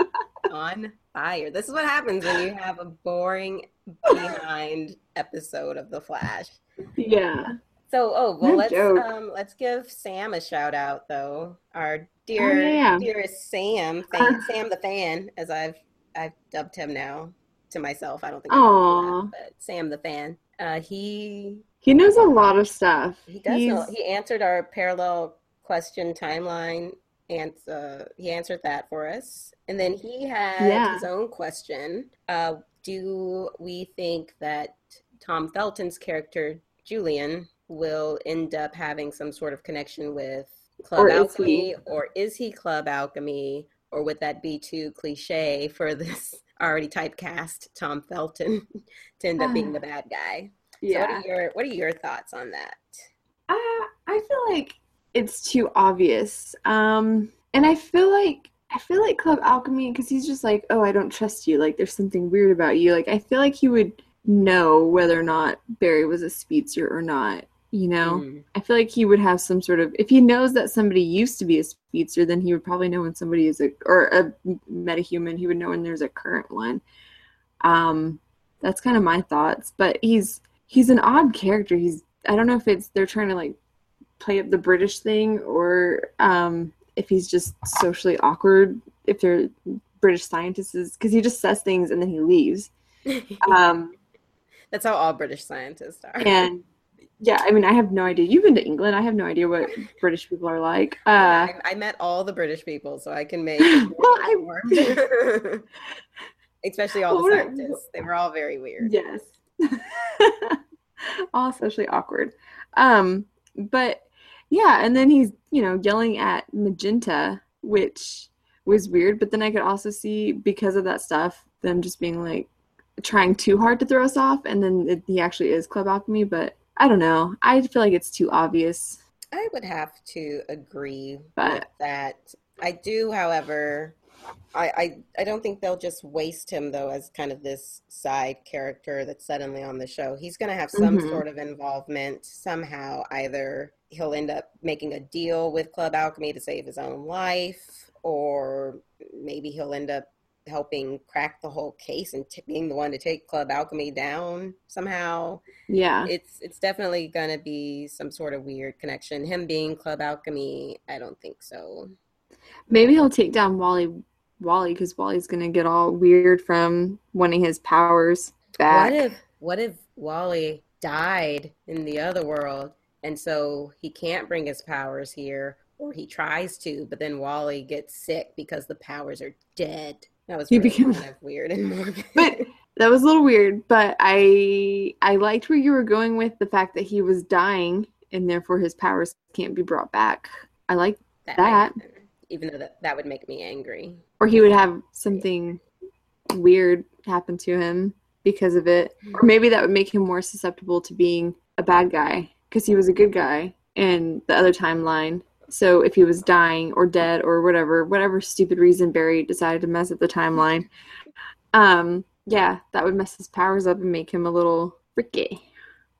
on fire. This is what happens when you have a boring behind episode of The Flash. Yeah. So, oh, well, no let's um, let's give Sam a shout out, though. Our dear, oh, yeah. dearest Sam, fan, uh, Sam the fan, as I've I've dubbed him now to myself. I don't think I know that, but Sam the fan. Uh, he he knows a lot of stuff. He does. Know, he answered our parallel question timeline, and uh, he answered that for us. And then he had yeah. his own question. Uh, do we think that Tom Felton's character Julian will end up having some sort of connection with Club or Alchemy, is or is he Club Alchemy, or would that be too cliche for this already typecast Tom Felton to end up uh, being the bad guy? Yeah. So what are your what are your thoughts on that? Uh, I feel like it's too obvious, um, and I feel like I feel like Club Alchemy, because he's just like, oh, I don't trust you. Like, there's something weird about you. Like, I feel like he would know whether or not Barry was a speedster or not. You know, mm. I feel like he would have some sort of, if he knows that somebody used to be a speedster, then he would probably know when somebody is a, or a metahuman, he would know when there's a current one. Um, that's kind of my thoughts, but he's, he's an odd character. He's, I don't know if it's, they're trying to like play up the British thing, or um, if he's just socially awkward, if they're British scientists, because he just says things and then he leaves. Um, that's how all British scientists are. And yeah, I mean, I have no idea. You've been to England. I have no idea what British people are like. Uh, yeah, I, I met all the British people, so I can make more well, I, especially all the scientists. They were all very weird. Yes. All socially awkward. Um, but, yeah, and then he's, you know, yelling at Magenta, which was weird. But then I could also see, because of that stuff, them just being, like, trying too hard to throw us off. And then it, he actually is Club Alchemy, but... I don't know. I feel like it's too obvious. I would have to agree but. with that. I do, however, I, I I don't think they'll just waste him, though, as kind of this side character that's suddenly on the show. He's going to have some mm-hmm. sort of involvement somehow. Either he'll end up making a deal with Club Alchemy to save his own life, or maybe he'll end up helping crack the whole case and t- being the one to take Club Alchemy down somehow. Yeah. It's it's definitely going to be some sort of weird connection. Him being Club Alchemy, I don't think so. Maybe he'll take down Wally, Wally, because Wally's going to get all weird from wanting his powers back. What if, what if Wally died in the other world, and so he can't bring his powers here, or he tries to, but then Wally gets sick because the powers are dead? That was really became, kind of weird and morbid. But that was a little weird, but I I liked where you were going with the fact that he was dying and therefore his powers can't be brought back. I like that. that. Even though that, that would make me angry. Or he would have something weird happen to him because of it. Or maybe that would make him more susceptible to being a bad guy, because he was a good guy in the other timeline. So if he was dying or dead or whatever, whatever stupid reason Barry decided to mess up the timeline, um, yeah, that would mess his powers up and make him a little freaky.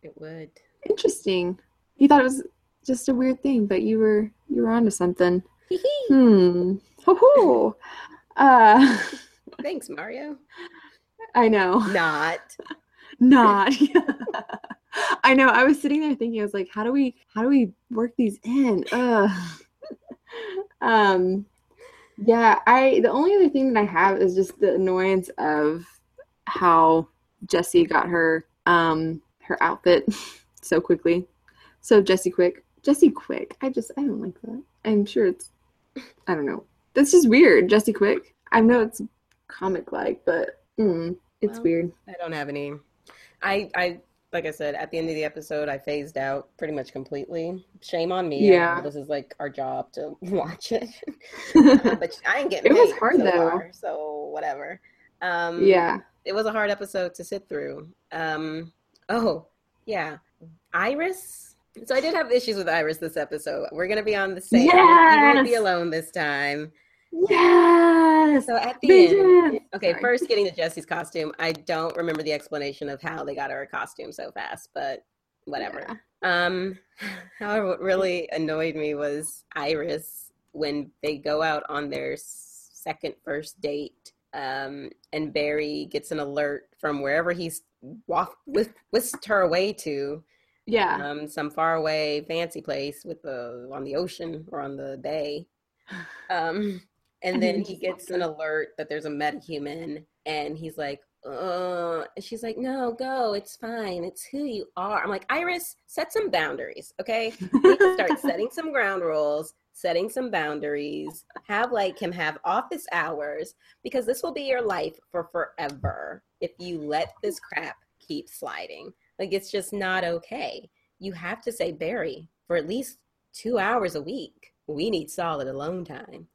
It would. Interesting. You thought it was just a weird thing, but you were you were onto something. hmm. Ho-ho. Uh, Thanks, Mario. I know. Not. Not. I know. I was sitting there thinking, I was like, how do we, how do we work these in? Ugh. um, yeah, I, the only other thing that I have is just the annoyance of how Jesse got her, um, her outfit so quickly. So Jesse Quick, Jesse Quick. I just, I don't like that. I'm sure it's, I don't know. That's just weird. Jesse Quick. I know it's comic-like, but mm, it's well, weird. I don't have any, I, I, like I said, at the end of the episode, I phased out pretty much completely. Shame on me. Yeah. This is like our job to watch it. um, but I ain't getting paid. It was hard so though. Far, so whatever. Um, yeah. It was a hard episode to sit through. Um, oh, yeah. Iris? So I did have issues with Iris this episode. We're going to be on the same. Yes! You won't be alone this time. Yes! So at the Vision! End. Okay, Sorry. First getting to Jesse's costume. I don't remember the explanation of how they got her a costume so fast, but whatever. Yeah. Um, however, what really annoyed me was Iris when they go out on their second first date. Um, and Barry gets an alert from wherever he's walked, whisk- whisked her away to. Yeah. Um, some faraway fancy place with the on the ocean or on the bay. Um, and, and then, then he gets an alert that there's a metahuman, and he's like, uh, and she's like, no, go, it's fine, it's who you are. I'm like, Iris, set some boundaries, okay? You need to start setting some ground rules. Setting some boundaries, have like him have office hours, because this will be your life for forever if you let this crap keep sliding. Like, it's just not okay. You have to say, Barry, for at least two hours a week, we need solid alone time.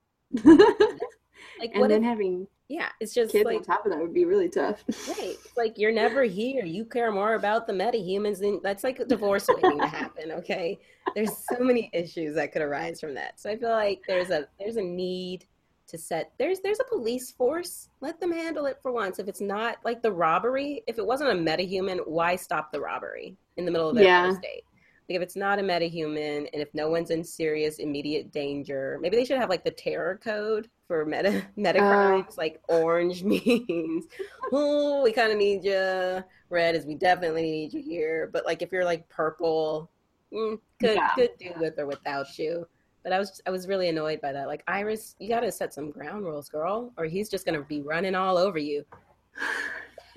Like, and what then if, having yeah, it's just kids like, on top of that would be really tough. Right, like you're never here. You care more about the metahumans than that's like a divorce waiting to happen. Okay, there's so many issues that could arise from that. So I feel like there's a there's a need to set there's there's a police force. Let them handle it for once. If it's not like the robbery, if it wasn't a metahuman, why stop the robbery in the middle of their yeah. first date? Like, if it's not a metahuman and if no one's in serious immediate danger, maybe they should have like the terror code for meta meta crimes. Uh, like orange means, oh, we kind of need you. Red is we definitely need you here. But like if you're like purple, mm, could yeah. could do with or without you. But I was I was really annoyed by that. Like, Iris, you gotta set some ground rules, girl, or he's just gonna be running all over you.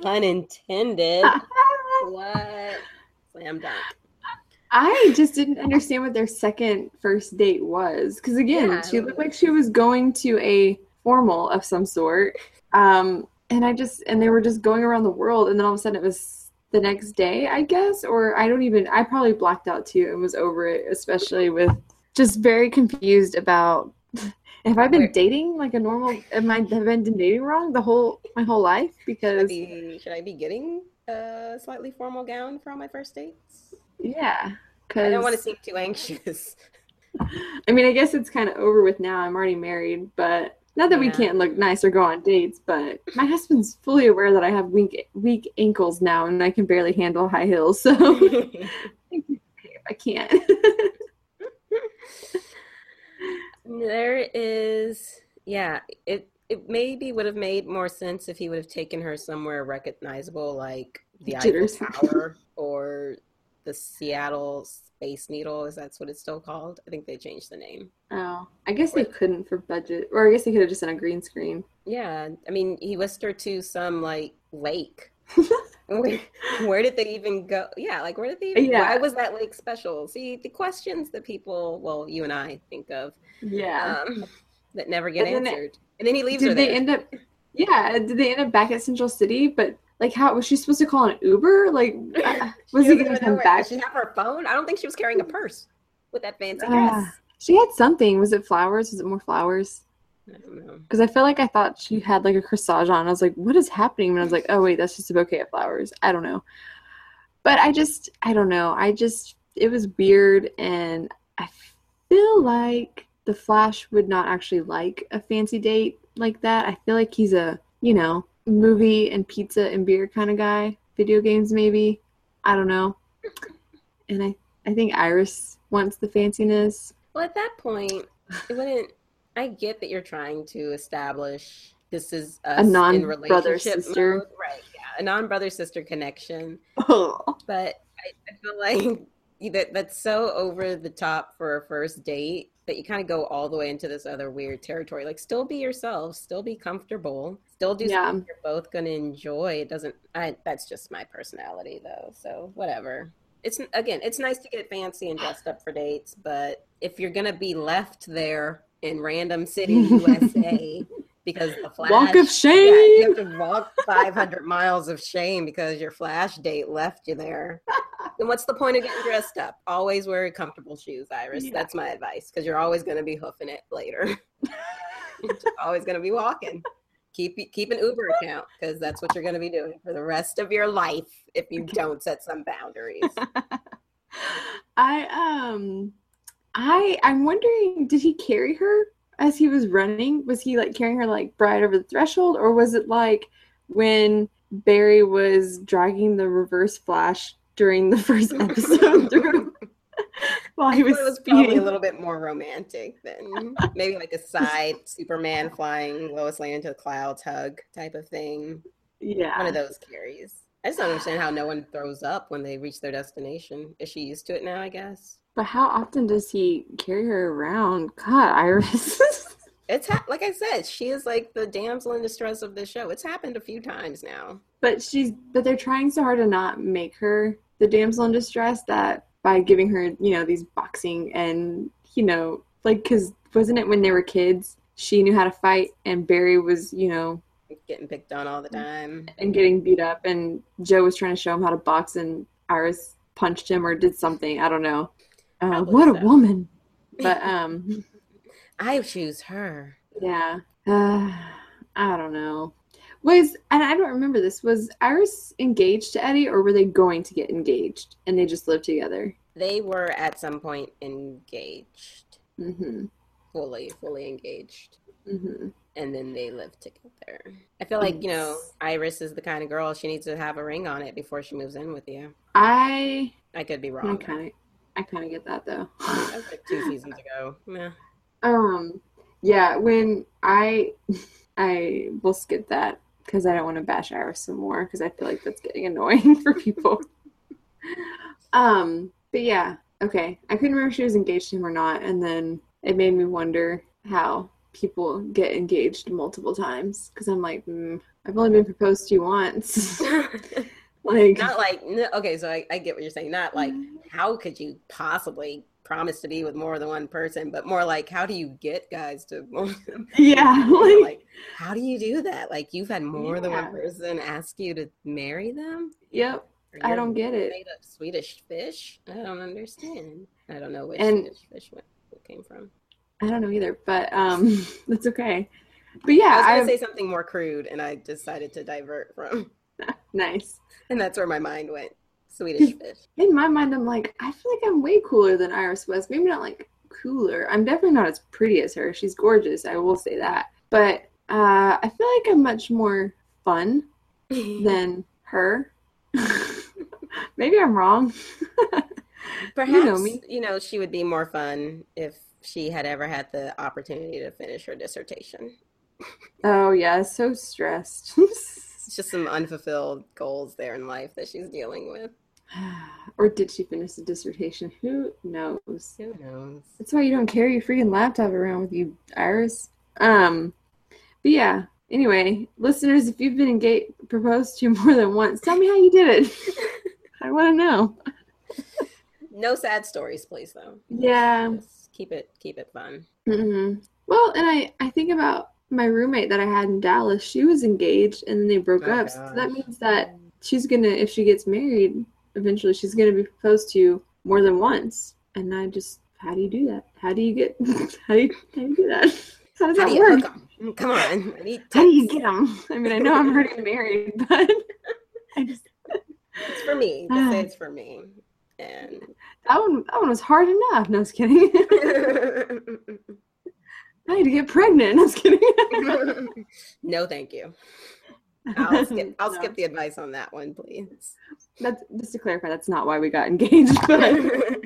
Pun intended. What? Slam dunk. I just didn't understand what their second first date was. Because, again, yeah, she looked like she was going to a formal of some sort. Um, and I just, and they were just going around the world. And then all of a sudden it was the next day, I guess. Or I don't even, I probably blacked out too and was over it, especially with just very confused about, have I been Where? dating like a normal, am I, have I been dating wrong the whole, my whole life? Because. Should I be, should I be getting a slightly formal gown for all my first dates? Yeah, because I don't want to seem too anxious. I mean, I guess it's kind of over with now. I'm already married, but not that yeah. we can't look nice or go on dates, but my husband's fully aware that I have weak weak ankles now and I can barely handle high heels, so I can't. There is, yeah, it it maybe would have made more sense if he would have taken her somewhere recognizable, like the Eiffel Tower or the Seattle Space Needle, is that's what it's still called? I think they changed the name. Oh, I guess or, they couldn't for budget, or I guess they could have just done a green screen. Yeah, I mean, he whisked her to some like lake. where, where did they even go? Yeah, like where did they? Even, yeah. Why was that lake special? See the questions that people, well, you and I think of. Yeah. Um, that never get and answered, it, and then he leaves. Did her they there. end up? Yeah, did they end up back at Central City? But. Like, how was she supposed to call an Uber? Like, uh, was he going to come back? Did she have her phone? I don't think she was carrying a purse with that fancy uh, dress. She had something. Was it flowers? Was it more flowers? I don't know. Because I feel like I thought she had, like, a corsage on. I was like, what is happening? And I was like, oh, wait, that's just a bouquet of flowers. I don't know. But I just, I don't know. I just, it was weird. And I feel like The Flash would not actually like a fancy date like that. I feel like he's a, you know, movie and pizza and beer kind of guy, video games maybe, I don't know. And I, I think Iris wants the fanciness. Well, at that point, it wouldn't. I get that you're trying to establish this is us a non in brother sister, mode. Right? Yeah, a non brother sister connection. Oh. But I, I feel like that that's so over the top for a first date that you kind of go all the way into this other weird territory. Like, still be yourself, still be comfortable. Still do yeah. something you're both going to enjoy. It doesn't, I, that's just my personality though. So whatever. It's, again, it's nice to get fancy and dressed up for dates, but if you're going to be left there in random city, U S A, because the Flash. Walk of shame. Yeah, you have to walk five hundred miles of shame because your Flash date left you there. Then what's the point of getting dressed up? Always wear comfortable shoes, Iris. Yeah. That's my advice. Because you're always going to be hoofing it later. You're always going to be walking. Keep keep an Uber account, because that's what you're going to be doing for the rest of your life if you don't set some boundaries. I um I I'm wondering, did he carry her as he was running? Was he like carrying her like right over the threshold, or was it like when Barry was dragging the reverse Flash during the first episode through? Well, he was, it was probably a little bit more romantic than maybe like a side Superman flying Lois Lane into the clouds hug type of thing. Yeah. One of those carries. I just don't understand how no one throws up when they reach their destination. Is she used to it now, I guess? But how often does he carry her around? God, Iris. It's ha- like I said, she is like the damsel in distress of this show. It's happened a few times now. But she's, but they're trying so hard to not make her the damsel in distress, that by giving her, you know, these boxing and, you know, like, because wasn't it when they were kids, she knew how to fight, and Barry was, you know, getting picked on all the time. And getting beat up, and Joe was trying to show him how to box, and Iris punched him or did something. I don't know. Uh, what so. a woman. But, um... I choose her. Yeah. Uh, I don't know. Was, and I don't remember this, was Iris engaged to Eddie, or were they going to get engaged and they just lived together? They were at some point engaged. Mm-hmm. Fully, fully engaged. Mm-hmm. And then they lived together. I feel like, you know, Iris is the kind of girl, she needs to have a ring on it before she moves in with you. I... I could be wrong. I kind of I kind of get that, though. That was like two seasons ago. Yeah. Um, yeah, when I... I will skip that, because I don't want to bash Iris some more, because I feel like that's getting annoying for people. um, but yeah, okay. I couldn't remember if she was engaged to him or not, and then it made me wonder how people get engaged multiple times, because I'm like, mm, I've only been proposed to once. like, Not like, no, okay, so I, I get what you're saying. Not like, how could you possibly promise to be with more than one person, but more like, how do you get guys to more than yeah like, like how do you do that? Like, you've had more yeah. than one person ask you to marry them. Yep. I don't get it. Made up Swedish Fish. I don't understand. I don't know which and, Swedish Fish went, came from. I don't know either, but um that's okay. But yeah, I was gonna I've... say something more crude, and I decided to divert from nice, and that's where my mind went. Swedish Fish. In my mind, I'm like, I feel like I'm way cooler than Iris West. Maybe not like cooler. I'm definitely not as pretty as her. She's gorgeous. I will say that. But uh, I feel like I'm much more fun than her. Maybe I'm wrong. Perhaps, you know me. You know, she would be more fun if she had ever had the opportunity to finish her dissertation. Oh, yeah. So stressed. It's just some unfulfilled goals there in life that she's dealing with. Or did she finish the dissertation? Who knows? Who knows? That's why you don't carry your freaking laptop around with you, Iris. Um, but yeah. Anyway, listeners, if you've been engaged, proposed to more than once, tell me how you did it. I want to know. No sad stories, please, though. Yeah. Just keep it, keep it fun. Mm-hmm. Well, and I, I think about my roommate that I had in Dallas. She was engaged, and then they broke oh, up. Gosh. So that means that she's going to, if she gets married, eventually she's going to be proposed to more than once. And I just, how do you do that? How do you get, how do you, how do you do that? How does how that do work? Them? Come on. I need how do you get them? I mean, I know I'm already married, but I just. It's for me. Just say it's for me. And that one, that one was hard enough. No, I was kidding. I need to get pregnant. I was kidding. No, thank you. I'll skip. I'll no. skip the advice on that one, please. That's just to clarify. That's not why we got engaged. But,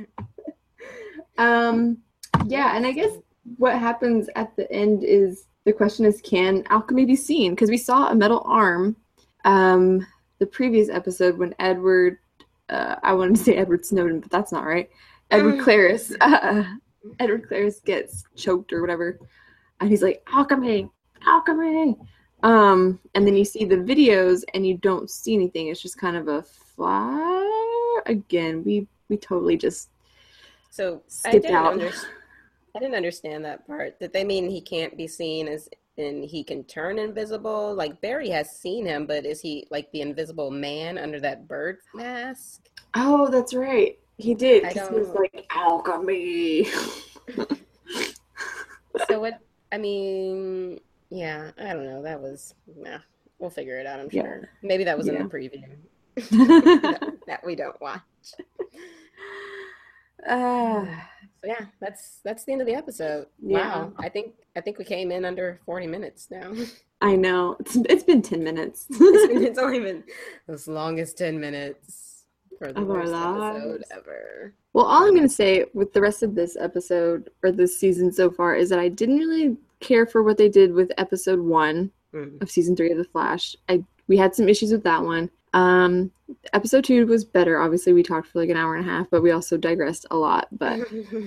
um, yeah, and I guess what happens at the end is the question is, can alchemy be seen? Because we saw a metal arm, um, the previous episode when Edward. Uh, I wanted to say Edward Snowden, but that's not right. Edward Claris. Uh, Edward Claris gets choked or whatever, and he's like, alchemy, alchemy. Um, and then you see the videos, and you don't see anything. It's just kind of a fly. Again, we we totally just so skipped I didn't out. Under- I didn't understand that part. Did they mean he can't be seen as in he can turn invisible? Like, Barry has seen him, but is he like the invisible man under that bird mask? Oh, that's right. He did, because he was like, alchemy. So what, I mean, Yeah, I don't know. That was, nah, we'll figure it out, I'm yeah. sure. Maybe that was yeah. in the preview. that, that we don't watch. Uh, so yeah, that's that's the end of the episode. Yeah. Wow. I think I think we came in under forty minutes now. I know. It's it's been ten minutes. it's, been, it's only been as long as ten minutes for the of worst episode ever. Well, all I'm gonna say with the rest of this episode or this season so far is that I didn't really care for what they did with episode one mm. of season three of The Flash. I we had some issues with that one. Um, episode two was better. Obviously, we talked for like an hour and a half, but we also digressed a lot. But,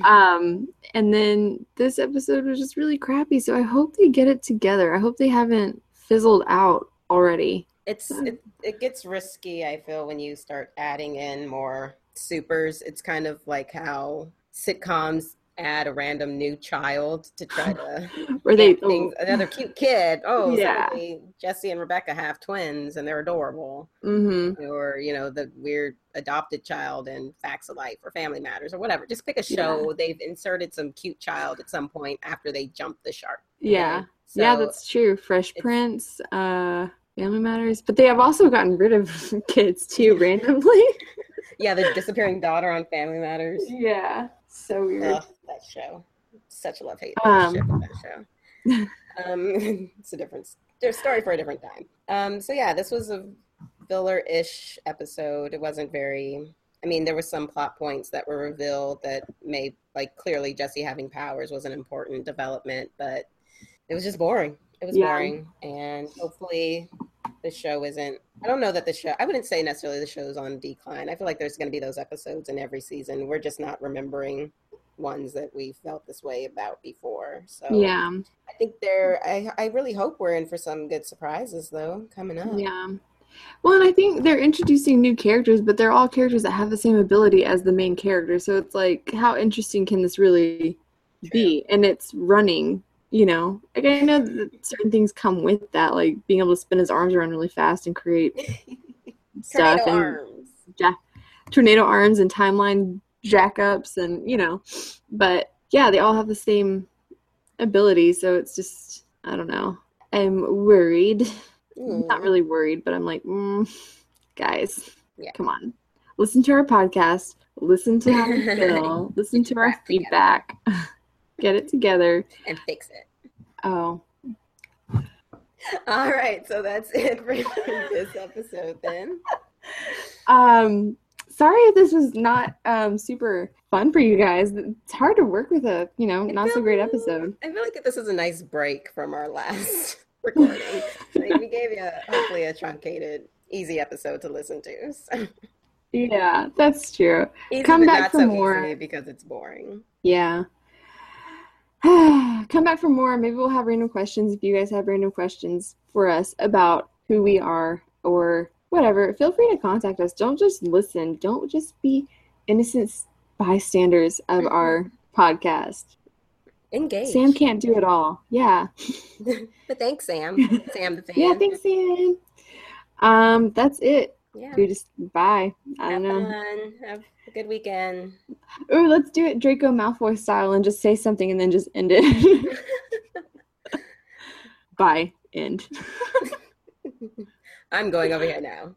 um, and then this episode was just really crappy. So I hope they get it together. I hope they haven't fizzled out already. It's it, it gets risky. I feel when you start adding in more supers, it's kind of like how sitcoms add a random new child to try to or they things, oh. another cute kid. Oh yeah, Jesse and Rebecca have twins and they're adorable. Mm-hmm. Or you know the weird adopted child in Facts of Life or Family Matters or whatever. Just pick a show. Yeah. They've inserted some cute child at some point after they jumped the shark. Yeah, right? So yeah, that's true. Fresh Prince, uh, Family Matters, but they have also gotten rid of kids too randomly. Yeah, the disappearing daughter on Family Matters. Yeah. So weird. Ugh, that show. Such a love-hate um, that show. Um, it's a different there's story for a different time. Um, so yeah, this was a filler-ish episode. It wasn't very... I mean, there were some plot points that were revealed that made, like, clearly Jesse having powers was an important development, but it was just boring. It was yeah. boring. And hopefully... the show isn't, I don't know that the show, I wouldn't say necessarily the show's on decline. I feel like there's going to be those episodes in every season. We're just not remembering ones that we felt this way about before. So yeah, I think there, I, I really hope we're in for some good surprises though, coming up. Yeah. Well, and I think they're introducing new characters, but they're all characters that have the same ability as the main character. So it's like, how interesting can this really True. be? And it's running. You know, like I know that certain things come with that, like being able to spin his arms around really fast and create stuff. Tornado and arms. Jack, tornado arms and timeline jack-ups and, you know. But, yeah, they all have the same ability, so it's just, I don't know. I'm worried. Mm. Not really worried, but I'm like, mm, guys, yeah. come on. Listen to our podcast. Listen to how we feel. Listen to our feedback. Get it together. And fix it. Oh. All right. So that's it for this episode then. Um, sorry if this was not um, super fun for you guys. It's hard to work with a, you know, not so great episode. I feel like this is a nice break from our last recording. I mean, we gave you a, hopefully a truncated, easy episode to listen to. So. Yeah, that's true. Easy, Come back not for so more. Because it's boring. Yeah. Come back for more. Maybe we'll have random questions. If you guys have random questions for us about who we are or whatever, feel free to contact us. Don't just listen. Don't just be innocent bystanders of our podcast. Engage. Sam can't do it all. Yeah. But thanks, Sam. Sam the fan. Yeah, thanks, Sam. Um, that's it. Yeah. Dude, just bye. I don't know. Have fun. Have a good weekend. Ooh, let's do it Draco Malfoy style and just say something and then just end it. Bye. End. I'm going over here now.